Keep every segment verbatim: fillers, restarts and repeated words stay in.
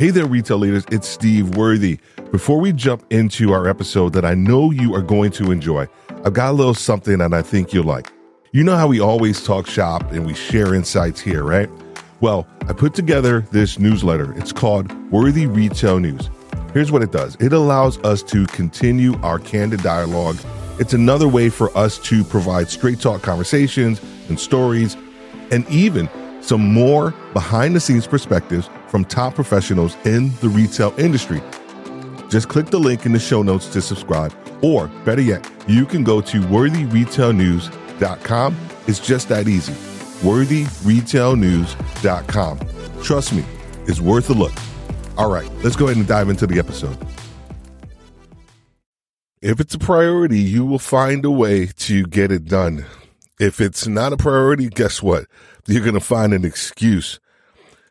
Hey there, retail leaders. It's Steve Worthy. Before we jump into our episode that I know you are going to enjoy, I've got a little something that I think you'll like. You know how we always talk shop and we share insights here, right? Well, I put together this newsletter. It's called Worthy Retail News. Here's what it does. It allows us to continue our candid dialogue. It's another way for us to provide straight talk conversations and stories and even some more behind-the-scenes perspectives from top professionals in the retail industry. Just click the link in the show notes to subscribe, or better yet, you can go to worthy retail news dot com. It's just that easy, worthy retail news dot com. Trust me, it's worth a look. All right, let's go ahead and dive into the episode. If it's a priority, you will find a way to get it done. If it's not a priority, guess what? You're going to find an excuse.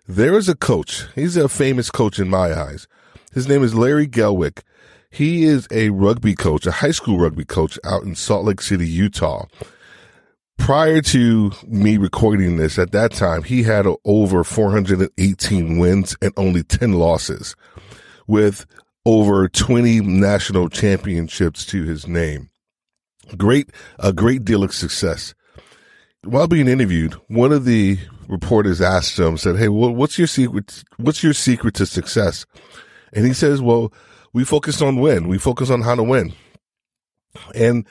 There is a coach. He's a famous coach in my eyes. His name is Larry Gelwick. He is a rugby coach, a high school rugby coach out in Salt Lake City, Utah. Prior to me recording this, at that time, he had over four hundred eighteen wins and only ten losses, with over twenty national championships to his name. Great, a great deal of success. While being interviewed, one of the reporters asked him, said, "Hey, well, what's your secret? What's your secret to success?" And he says, "Well, we focus on win. We focus on how to win." And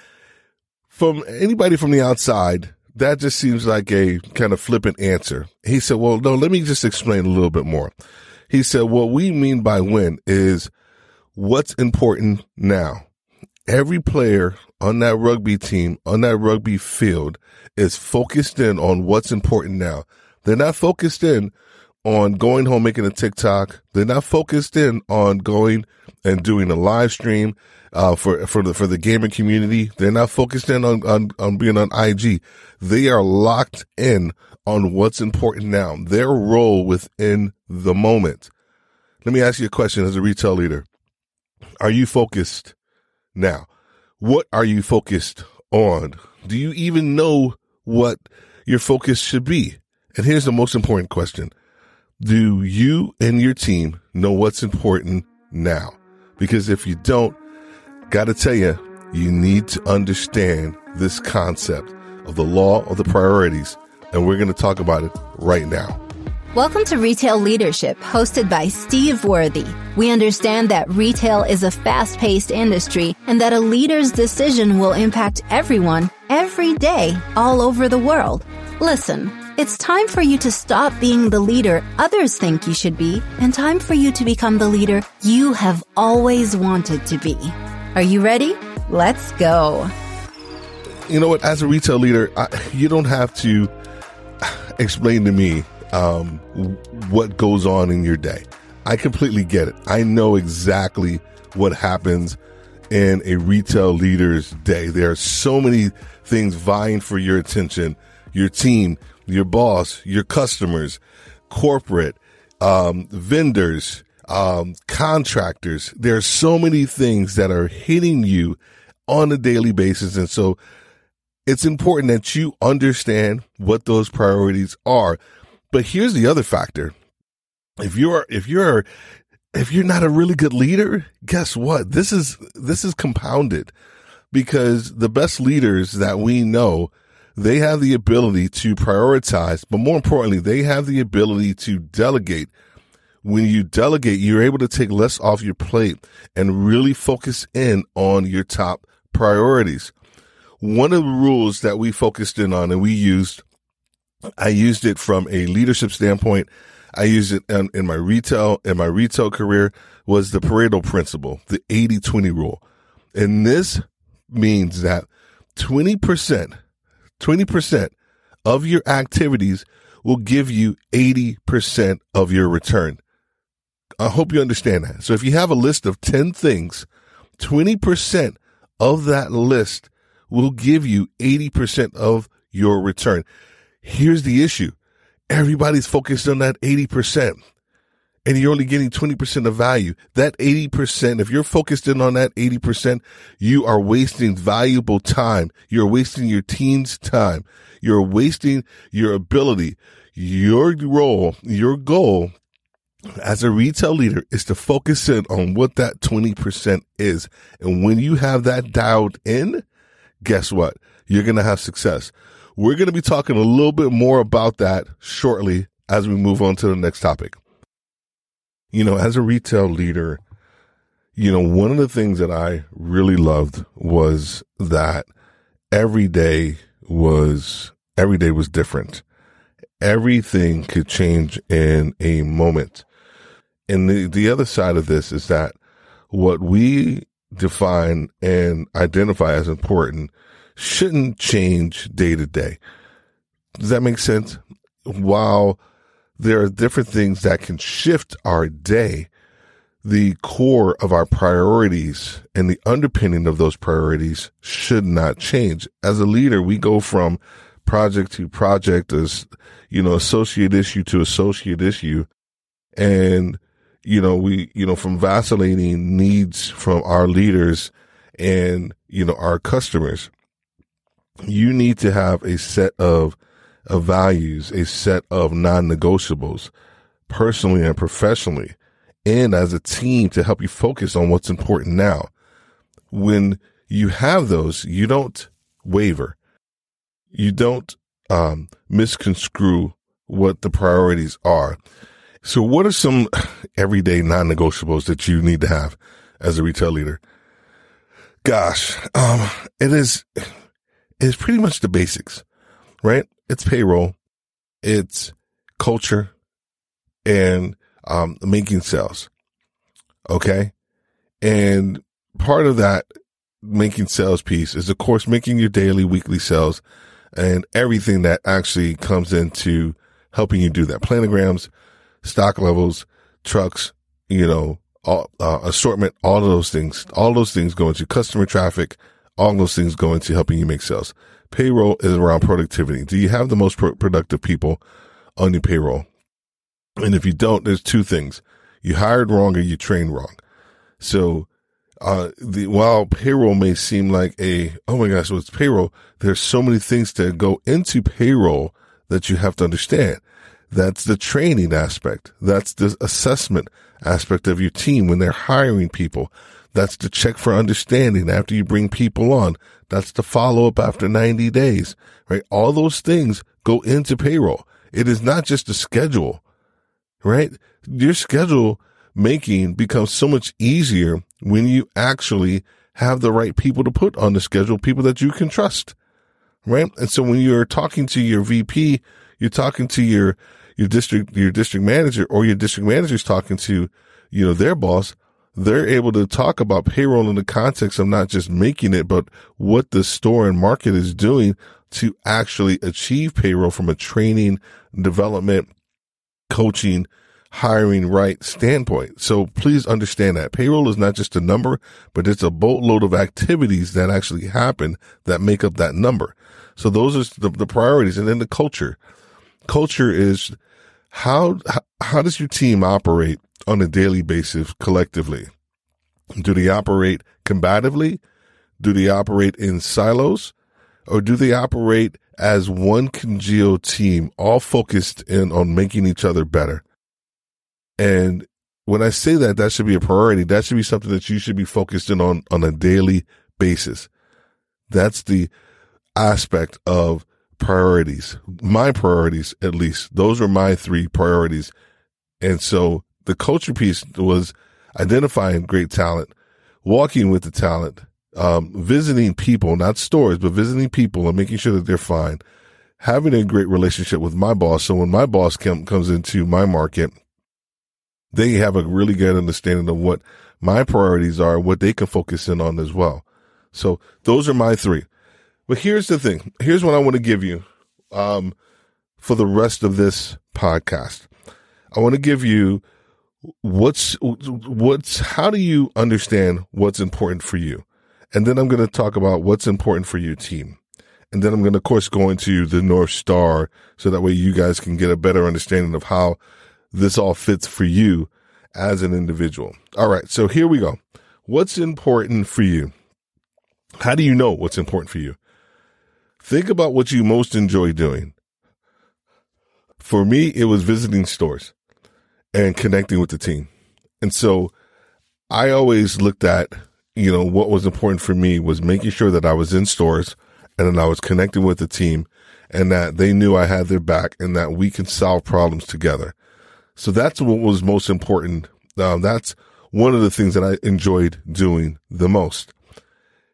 from anybody from the outside, that just seems like a kind of flippant answer. He said, "Well, no, let me just explain a little bit more." He said, "What we mean by win is what's important now. Every player on that rugby team, on that rugby field, is focused in on what's important now. They're not focused in on going home making a TikTok. They're not focused in on going and doing a live stream uh, for for the for the gaming community. They're not focused in on, on on being on I G. They are locked in on what's important now. Their role within the moment." Let me ask you a question as a retail leader. Are you focused now? What are you focused on? Do you even know what your focus should be? And here's the most important question. Do you and your team know what's important now? Because if you don't, gotta tell you, you need to understand this concept of the law of the priorities. And we're going to talk about it right now. Welcome to Retail Leadership, hosted by Steve Worthy. We understand that retail is a fast-paced industry and that a leader's decision will impact everyone, every day, all over the world. Listen, it's time for you to stop being the leader others think you should be, and time for you to become the leader you have always wanted to be. Are you ready? Let's go. You know what? As a retail leader, I, you don't have to explain to me Um, what goes on in your day. I completely get it. I know exactly what happens in a retail leader's day. There are so many things vying for your attention: your team, your boss, your customers, corporate, um, vendors, um, contractors. There are so many things that are hitting you on a daily basis. And so it's important that you understand what those priorities are. But here's the other factor. If you're, if you're, if you're not a really good leader, guess what? This is, this is compounded, because the best leaders that we know, they have the ability to prioritize, but more importantly, they have the ability to delegate. When you delegate, you're able to take less off your plate and really focus in on your top priorities. One of the rules that we focused in on and we used I used it from a leadership standpoint. I used it in, in my retail, in my retail career, was the Pareto Principle, the eighty twenty rule. And this means that twenty percent, twenty percent of your activities will give you eighty percent of your return. I hope you understand that. So if you have a list of ten things, twenty percent of that list will give you eighty percent of your return. Here's the issue. Everybody's focused on that eighty percent, and you're only getting twenty percent of value. That eighty percent, if you're focused in on that eighty percent, you are wasting valuable time. You're wasting your team's time. You're wasting your ability. Your role, your goal as a retail leader is to focus in on what that twenty percent is. And when you have that dialed in, guess what? You're going to have success. We're going to be talking a little bit more about that shortly as we move on to the next topic. You know, as a retail leader, you know, one of the things that I really loved was that every day was, every day was different. Everything could change in a moment. And the, the other side of this is that what we define and identify as important shouldn't change day to day. Does that make sense? While there are different things that can shift our day, the core of our priorities and the underpinning of those priorities should not change. As a leader, we go from project to project, as you know, associate issue to associate issue, and you know, we, you know, from vacillating needs from our leaders and, you know, our customers, you need to have a set of, of values, a set of non-negotiables, personally and professionally, and as a team to help you focus on what's important now. When you have those, you don't waver. You don't um, misconstrue what the priorities are. So what are some everyday non-negotiables that you need to have as a retail leader? Gosh, um, it is it's pretty much the basics, right? It's payroll, it's culture, and um, making sales, okay? And part of that making sales piece is, of course, making your daily, weekly sales, and everything that actually comes into helping you do that. Planograms, stock levels, trucks, you know, all, uh, assortment, all of those things, all those things go into customer traffic, all those things go into helping you make sales. Payroll is around productivity. Do you have the most pro- productive people on your payroll? And if you don't, there's two things. You hired wrong or you trained wrong. So Uh, the, while payroll may seem like a, oh my gosh, what's payroll? There's so many things that go into payroll that you have to understand. That's the training aspect. That's the assessment aspect of your team when they're hiring people. That's the check for understanding after you bring people on. That's the follow-up after ninety days, right? All those things go into payroll. It is not just a schedule, right? Your schedule making becomes so much easier when you actually have the right people to put on the schedule, people that you can trust, right? And so when you're talking to your V P, you're talking to your, your district, your district manager, or your district manager's talking to, you know, their boss, they're able to talk about payroll in the context of not just making it, but what the store and market is doing to actually achieve payroll from a training, development, coaching, hiring right standpoint. So please understand that payroll is not just a number, but it's a boatload of activities that actually happen that make up that number. So those are the, the priorities. And then the culture. Culture is how, how does your team operate on a daily basis collectively? Do they operate combatively? Do they operate in silos? Or do they operate as one congealed team, all focused in on making each other better? And when I say that, that should be a priority. That should be something that you should be focused in on on a daily basis. That's the aspect of priorities. My priorities, at least. Those are my three priorities. And so the culture piece was identifying great talent, walking with the talent, um, visiting people, not stores, but visiting people and making sure that they're fine, having a great relationship with my boss. So when my boss com- comes into my market, they have a really good understanding of what my priorities are, what they can focus in on as well. So those are my three. But here's the thing. Here's what I want to give you um, for the rest of this podcast. I want to give you what's, what's, how do you understand what's important for you? And then I'm going to talk about what's important for your team. And then I'm going to, of course, go into the North Star so that way you guys can get a better understanding of how this all fits for you as an individual. All right, so here we go. What's important for you? How do you know what's important for you? Think about what you most enjoy doing. For me, it was visiting stores. and connecting with the team. And so I always looked at, you know, what was important for me was making sure that I was in stores and that I was connecting with the team and that they knew I had their back and that we can solve problems together. So that's what was most important. Um, that's one of the things that I enjoyed doing the most.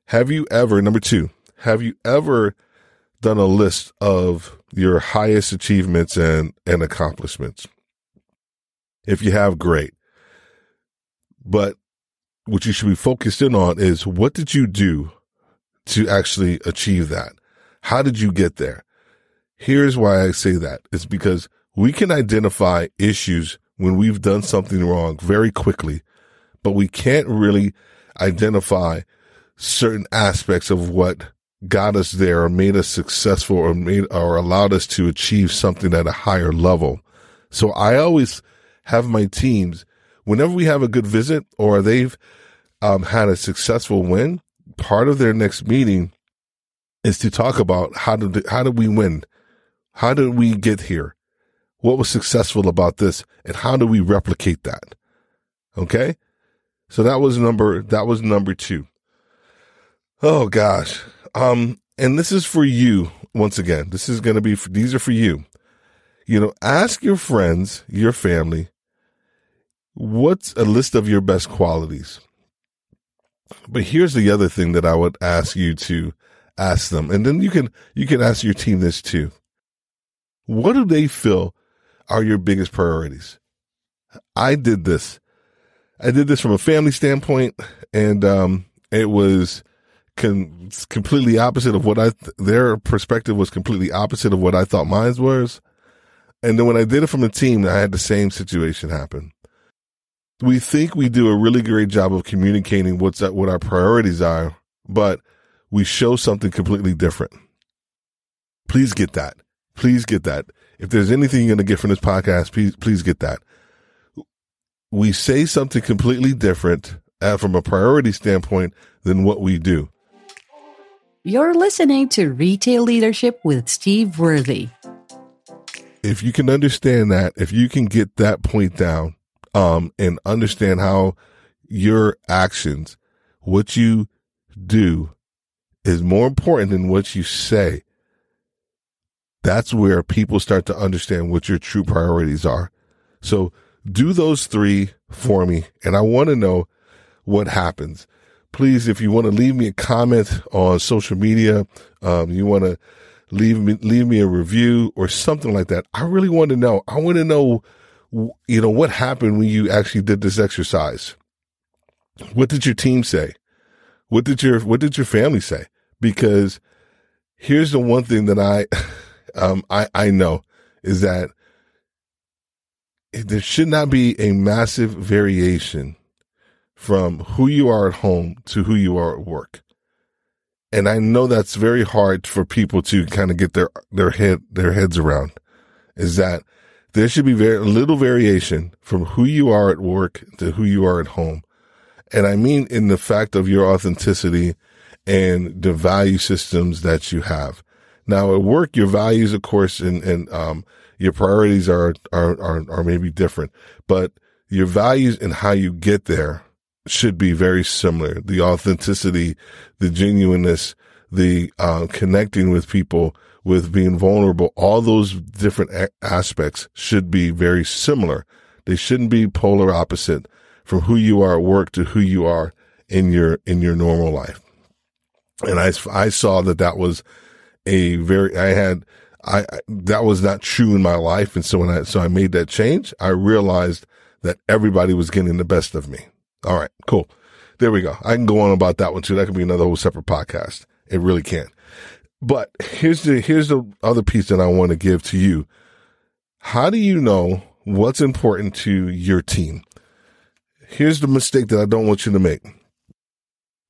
Have you ever, number two, have you ever done a list of your highest achievements and, and accomplishments? If you have, great. But what you should be focused in on is, what did you do to actually achieve that? How did you get there? Here's why I say that. It's because we can identify issues when we've done something wrong very quickly, but we can't really identify certain aspects of what got us there or made us successful or made or allowed us to achieve something at a higher level. So I always have my teams, whenever we have a good visit or they've um, had a successful win, part of their next meeting is to talk about how did, how did we win? How did we get here? What was successful about this? And how do we replicate that? Okay. So that was number, that was number two. Oh gosh. Um, and this is for you. Once again, this is going to be, for, these are for you. You know, ask your friends, your family, what's a list of your best qualities? But here's the other thing that I would ask you to ask them. And then you can, you can ask your team this too. What do they feel are your biggest priorities? I did this. I did this from a family standpoint, and um, it was con- completely opposite of what I, th- their perspective was completely opposite of what I thought mine was. And then when I did it from a team, I had the same situation happen. We think we do a really great job of communicating what's that, what our priorities are, but we show something completely different. Please get that. Please get that. If there's anything you're going to get from this podcast, please, please get that. We say something completely different uh, from a priority standpoint than what we do. You're listening to Retail Leadership with Steve Worthy. If you can understand that, if you can get that point down, um, and understand how your actions, what you do is more important than what you say, that's where people start to understand what your true priorities are. So do those three for me, and I want to know what happens. Please, if you want to leave me a comment on social media, um, you want to leave me, leave me a review or something like that. I really want to know. I want to know, you know, what happened when you actually did this exercise. What did your team say? What did your, what did your family say? Because here's the one thing that I, um, I, I know is that there should not be a massive variation from who you are at home to who you are at work. And I know that's very hard for people to kind of get their, their head, their heads around, is that there should be very little variation from who you are at work to who you are at home. And I mean, in the fact of your authenticity and the value systems that you have. Now at work, your values, of course, and, and, um, your priorities are, are, are, are maybe different, but your values and how you get there should be very similar. The authenticity, the genuineness, the uh, connecting with people, with being vulnerable, all those different a- aspects should be very similar. They shouldn't be polar opposite from who you are at work to who you are in your, in your normal life. And I, I saw that that was a very, I had, I, that was not true in my life. And so when I, so I made that change, I realized that everybody was getting the best of me. All right, cool. There we go. I can go on about that one too. That could be another whole separate podcast. It really can. But here's the, here's the other piece that I want to give to you. How do you know what's important to your team? Here's the mistake that I don't want you to make.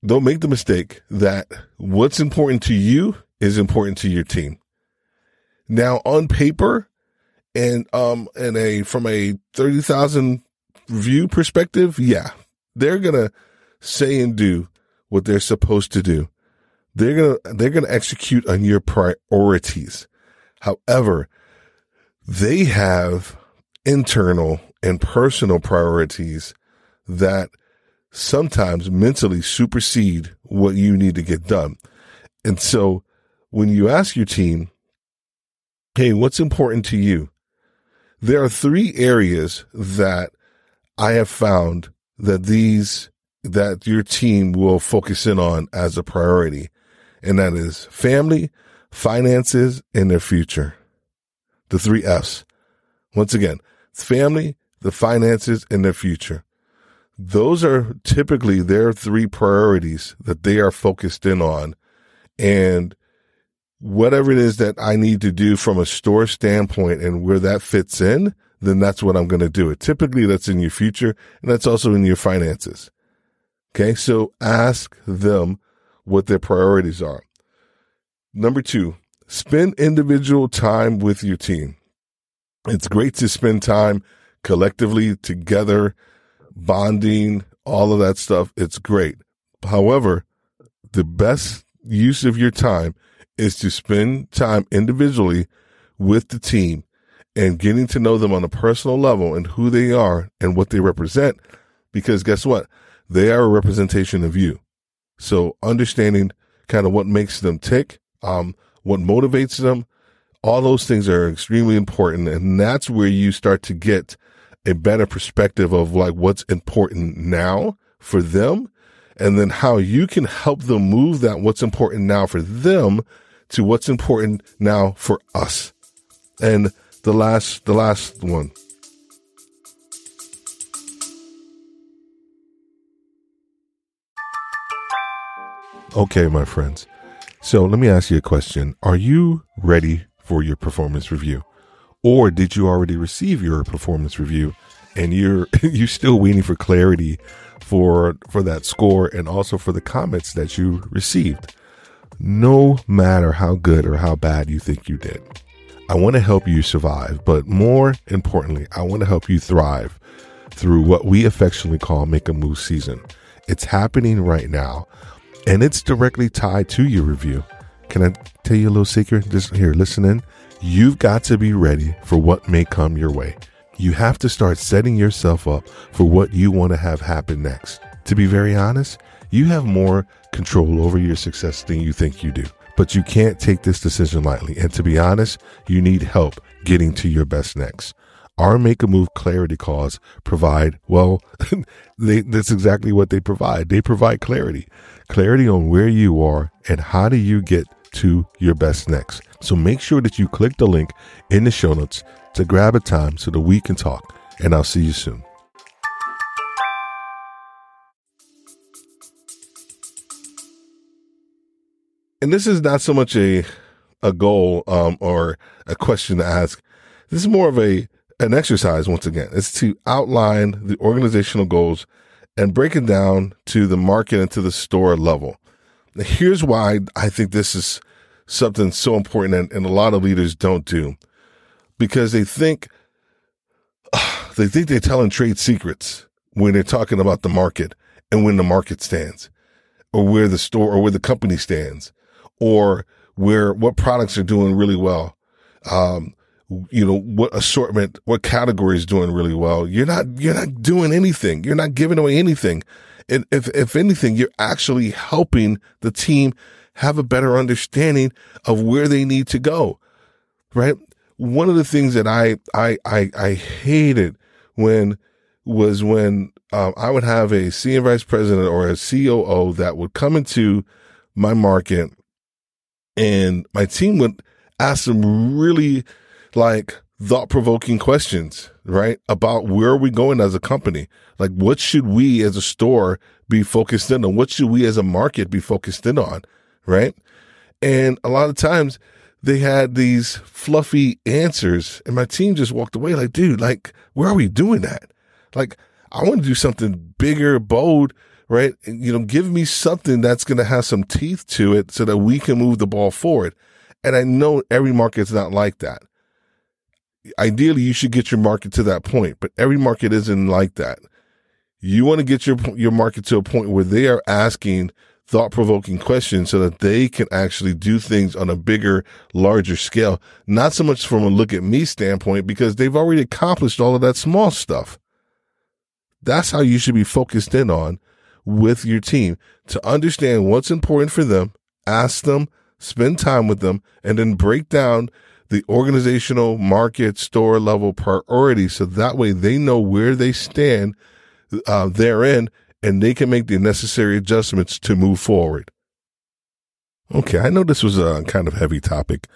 Don't make the mistake that what's important to you is important to your team. Now on paper and, um, and a, from a thirty thousand view perspective, yeah. They're going to say and do what they're supposed to do. They're going to, they're going to execute on your priorities. However, they have internal and personal priorities that sometimes mentally supersede what you need to get done. And so when you ask your team, hey, what's important to you? There are three areas that I have found that these, that your team will focus in on as a priority. And that is family, finances, and their future. The three F's. Once again, it's family, the finances, and their future. Those are typically their three priorities that they are focused in on. And whatever it is that I need to do from a store standpoint and where that fits in, then that's what I'm going to do. It typically that's in your future, and that's also in your finances. Okay, so ask them what their priorities are. Number two, spend individual time with your team. It's great to spend time collectively together, bonding, all of that stuff. It's great. However, the best use of your time is to spend time individually with the team and getting to know them on a personal level and who they are and what they represent, because guess what? They are a representation of you. So understanding kind of what makes them tick, um, what motivates them, all those things are extremely important. And that's where you start to get a better perspective of like what's important now for them, and then how you can help them move that what's important now for them to what's important now for us. And the last, the last one. Okay, my friends. So let me ask you a question. Are you ready for your performance review? Or did you already receive your performance review and you're you still waiting for clarity for for that score and also for the comments that you received? No matter how good or how bad you think you did, I want to help you survive, but more importantly, I want to help you thrive through what we affectionately call Make a Move season. It's happening right now. And it's directly tied to your review. Can I tell you a little secret? Just here, listen in. You've got to be ready for what may come your way. You have to start setting yourself up for what you want to have happen next. To be very honest, you have more control over your success than you think you do. But you can't take this decision lightly. And to be honest, you need help getting to your best next. Our Make a Move clarity calls provide, well, they, that's exactly what they provide. They provide clarity, clarity on where you are and how do you get to your best next. So make sure that you click the link in the show notes to grab a time so that we can talk, and I'll see you soon. And this is not so much a, a goal um, or a question to ask. This is more of a An exercise, once again, is to outline the organizational goals and break it down to the market and to the store level. Now, here's why I think this is something so important and, and a lot of leaders don't do, because they think they think they're telling trade secrets when they're talking about the market and when the market stands, or where the store or where the company stands, or where what products are doing really well. Um, you know, what assortment, what category is doing really well. You're not, you're not doing anything. You're not giving away anything. And if, if anything, you're actually helping the team have a better understanding of where they need to go. Right. One of the things that I, I, I, I hated when was when um, I would have a senior vice president or a C O O that would come into my market and my team would ask them really, like, thought-provoking questions, right? About where are we going as a company? Like, what should we as a store be focused in on? What should we as a market be focused in on, right? And a lot of times they had these fluffy answers and my team just walked away like, dude, like, where are we doing that? Like, I want to do something bigger, bold, right? And, you know, give me something that's going to have some teeth to it so that we can move the ball forward. And I know every market's not like that. Ideally, you should get your market to that point, but every market isn't like that. You want to get your your market to a point where they are asking thought-provoking questions so that they can actually do things on a bigger, larger scale. Not so much from a look-at-me standpoint, because they've already accomplished all of that small stuff. That's how you should be focused in on with your team, to understand what's important for them, ask them, spend time with them, and then break down the organizational, market, store level priorities, so that way they know where they stand uh, therein, and they can make the necessary adjustments to move forward. Okay, I know this was a kind of heavy topic,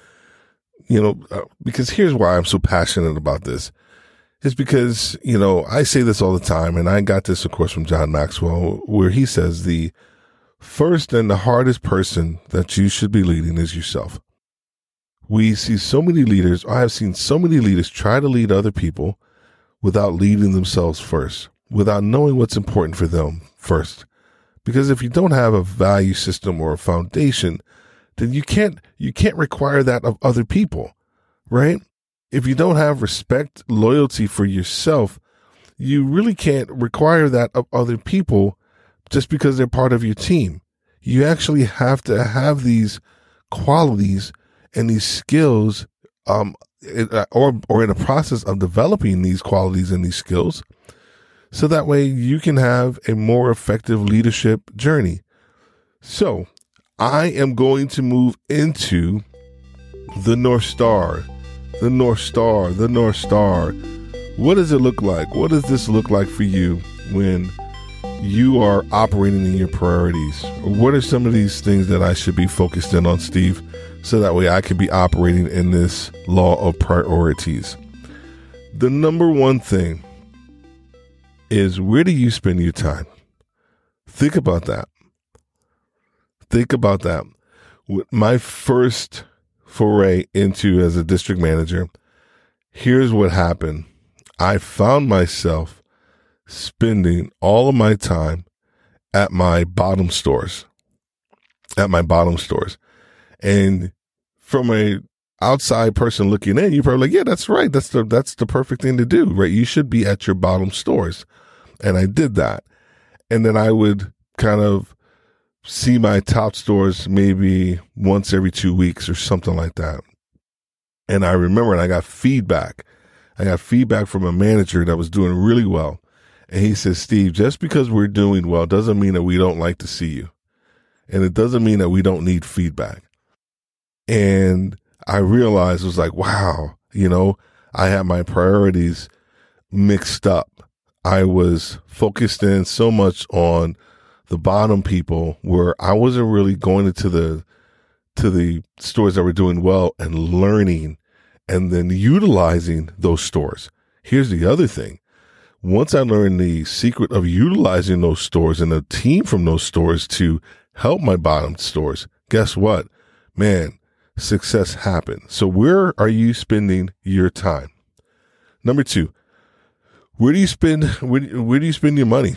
you know, uh, because here's why I'm so passionate about this. It's because, you know, I say this all the time, and I got this, of course, from John Maxwell, where he says the first and the hardest person that you should be leading is yourself. We see so many leaders, or I have seen so many leaders try to lead other people without leading themselves first, without knowing what's important for them first. Because if you don't have a value system or a foundation, then you can't, you can't require that of other people, right? If you don't have respect, loyalty for yourself, you really can't require that of other people just because they're part of your team. You actually have to have these qualities and these skills, um, or or in the process of developing these qualities and these skills, so that way you can have a more effective leadership journey. So I am going to move into the North Star. The North Star, the North Star. What does it look like? What does this look like for you when you are operating in your priorities? What are some of these things that I should be focused in on, Steve, so that way I can be operating in this law of priorities? The number one thing is, where do you spend your time? Think about that. Think about that. With my first foray into as a district manager, here's what happened. I found myself spending all of my time at my bottom stores, at my bottom stores. And from a outside person looking in, you're probably like, yeah, that's right. That's the, that's the perfect thing to do, right? You should be at your bottom stores. And I did that. And then I would kind of see my top stores maybe once every two weeks or something like that. And I remember, and I got feedback. I got feedback from a manager that was doing really well. And he says, Steve, just because we're doing well doesn't mean that we don't like to see you. And it doesn't mean that we don't need feedback. And I realized, it was like, wow, you know, I had my priorities mixed up. I was focused in so much on the bottom people, where I wasn't really going into the to the stores that were doing well and learning and then utilizing those stores. Here's the other thing. Once I learned the secret of utilizing those stores and a team from those stores to help my bottom stores, guess what? Man, success happened. So where are you spending your time? Number two, where do you spend where, where do you spend your money?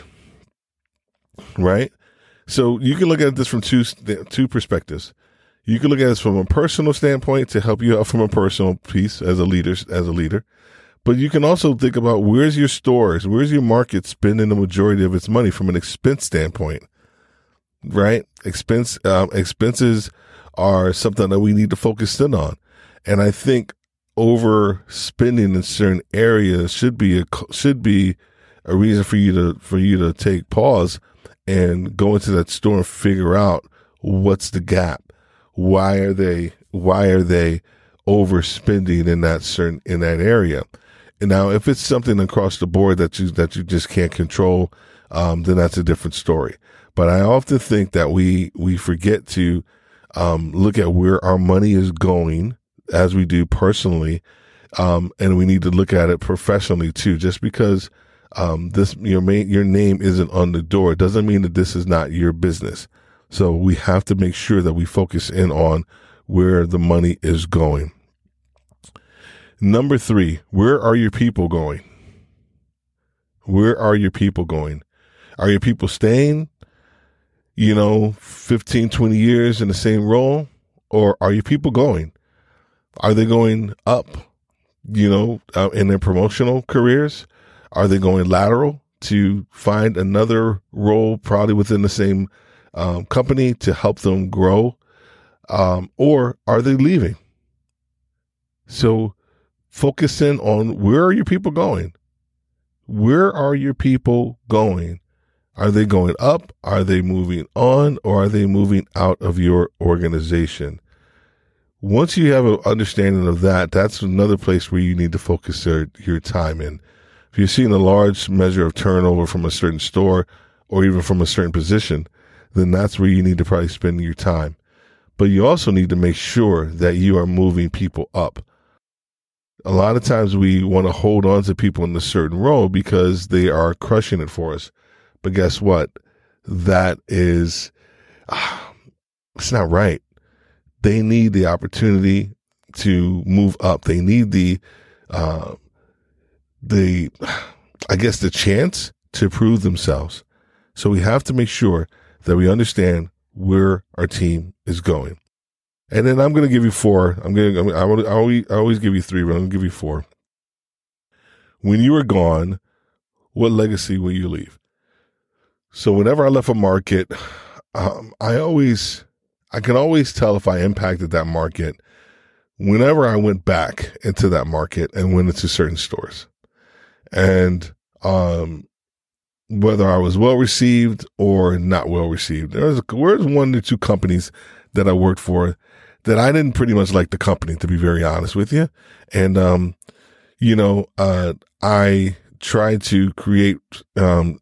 Right? So you can look at this from two two perspectives. You can look at this from a personal standpoint to help you out from a personal piece as a leader, as a leader. But you can also think about, where's your stores, where's your market spending the majority of its money from an expense standpoint, right? Expense um, expenses are something that we need to focus in on, and I think overspending in certain areas should be a should be a reason for you to for you to take pause and go into that store and figure out, what's the gap? Why are they why are they overspending in that certain in that area? And now, if it's something across the board that you that you just can't control, um, then that's a different story. But I often think that we we forget to um, look at where our money is going, as we do personally, um, and we need to look at it professionally too. Just because Um, this, your main, your name isn't on the door, it doesn't mean that this is not your business. So we have to make sure that we focus in on where the money is going. Number three, where are your people going? Where are your people going? Are your people staying, you know, fifteen, twenty years in the same role, or are your people going? Are they going up, you know, uh, in their promotional careers? Are they going lateral to find another role, probably within the same um, company to help them grow, um, or are they leaving? So focus in on where are your people going? Where are your people going? Are they going up? Are they moving on? Or are they moving out of your organization? Once you have an understanding of that, that's another place where you need to focus your, your time in. If you're seeing a large measure of turnover from a certain store or even from a certain position, then that's where you need to probably spend your time. But you also need to make sure that you are moving people up. A lot of times we want to hold on to people in a certain role because they are crushing it for us. But guess what? That is, ah, it's not right. They need the opportunity to move up. They need the, uh, the, I guess, the chance to prove themselves. So we have to make sure that we understand where our team is going. And then I'm going to give you four. I'm going to, I, I always, I always give you three, but I'm going to give you four. When you are gone, what legacy will you leave? So whenever I left a market, um, I always, I can always tell if I impacted that market whenever I went back into that market and went into certain stores. And um, whether I was well-received or not well-received, there was, there was one or two companies that I worked for that I didn't pretty much like the company, to be very honest with you. And, um, you know, uh, I tried to create um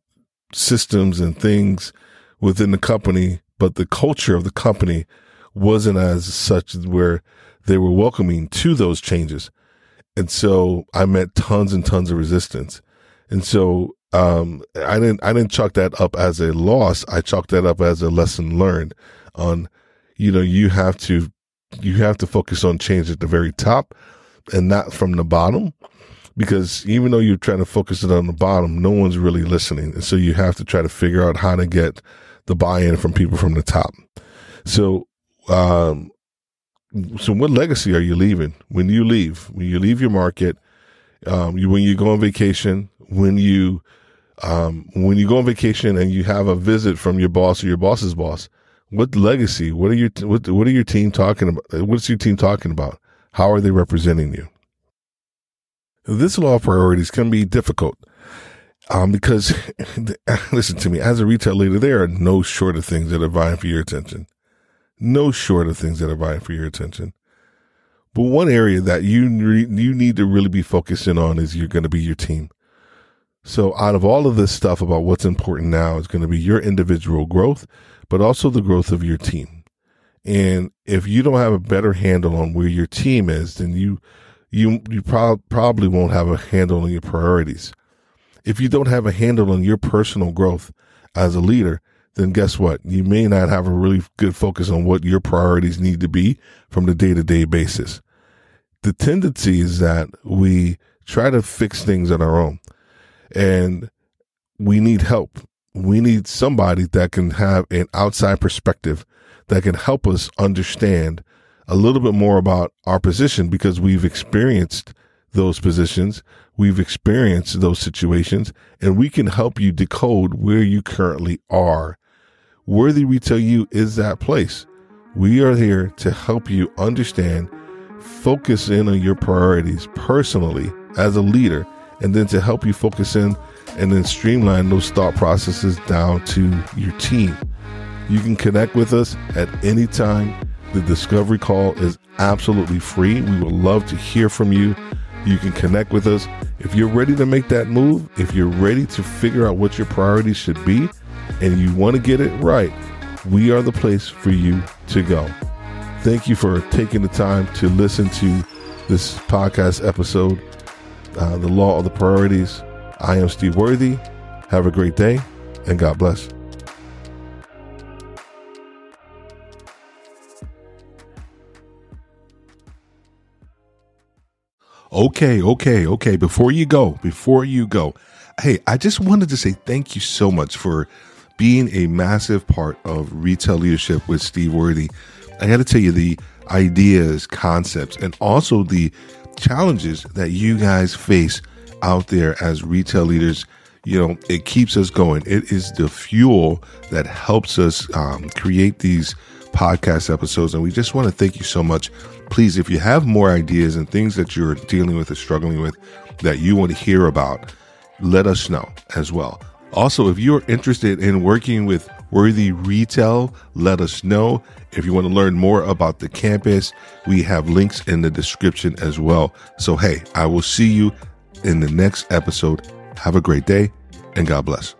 systems and things within the company, but the culture of the company wasn't as such where they were welcoming to those changes. And so I met tons and tons of resistance. And so um, I didn't I didn't chalk that up as a loss. I chalked that up as a lesson learned on, you know, you have to you have to focus on change at the very top and not from the bottom. Because even though you're trying to focus it on the bottom, no one's really listening. And so you have to try to figure out how to get the buy-in from people from the top. So, um, so what legacy are you leaving when you leave? When you leave your market, um, you, when you go on vacation, when you um, when you go on vacation and you have a visit from your boss or your boss's boss, what legacy? What are your what, what are your team talking about? What's your team talking about? How are they representing you? This law of priorities can be difficult um, because, listen to me, as a retail leader, there are no short of things that are vying for your attention. No short of things that are vying for your attention. But one area that you re- you need to really be focusing on is you're going to be your team. So out of all of this stuff about what's important now, it's going to be your individual growth, but also the growth of your team. And if you don't have a better handle on where your team is, then you... you you pro- probably won't have a handle on your priorities. If you don't have a handle on your personal growth as a leader, then guess what? You may not have a really good focus on what your priorities need to be from the day-to-day basis. The tendency is that we try to fix things on our own, and we need help. We need somebody that can have an outside perspective that can help us understand a little bit more about our position, because we've experienced those positions, we've experienced those situations, and we can help you decode where you currently are. Worthy RetailU is that place. We are here to help you understand, focus in on your priorities personally as a leader, and then to help you focus in and then streamline those thought processes down to your team. You can connect with us at any time. The discovery call is absolutely free. We would love to hear from you. You can connect with us. If you're ready to make that move, if you're ready to figure out what your priorities should be and you want to get it right, we are the place for you to go. Thank you for taking the time to listen to this podcast episode, uh, The Law of the Priorities. I am Steve Worthy. Have a great day and God bless. Okay, okay, okay. Before you go, before you go, hey, I just wanted to say thank you so much for being a massive part of Retail Leadership with Steve Worthy. I got to tell you, the ideas, concepts, and also the challenges that you guys face out there as retail leaders, you know, it keeps us going. It is the fuel that helps us um, create these podcast episodes. And we just want to thank you so much. Please, if you have more ideas and things that you're dealing with or struggling with that you want to hear about, let us know as well. Also, if you're interested in working with Worthy Retail, let us know. If you want to learn more about the campus, we have links in the description as well. So, hey, I will see you in the next episode. Have a great day and God bless.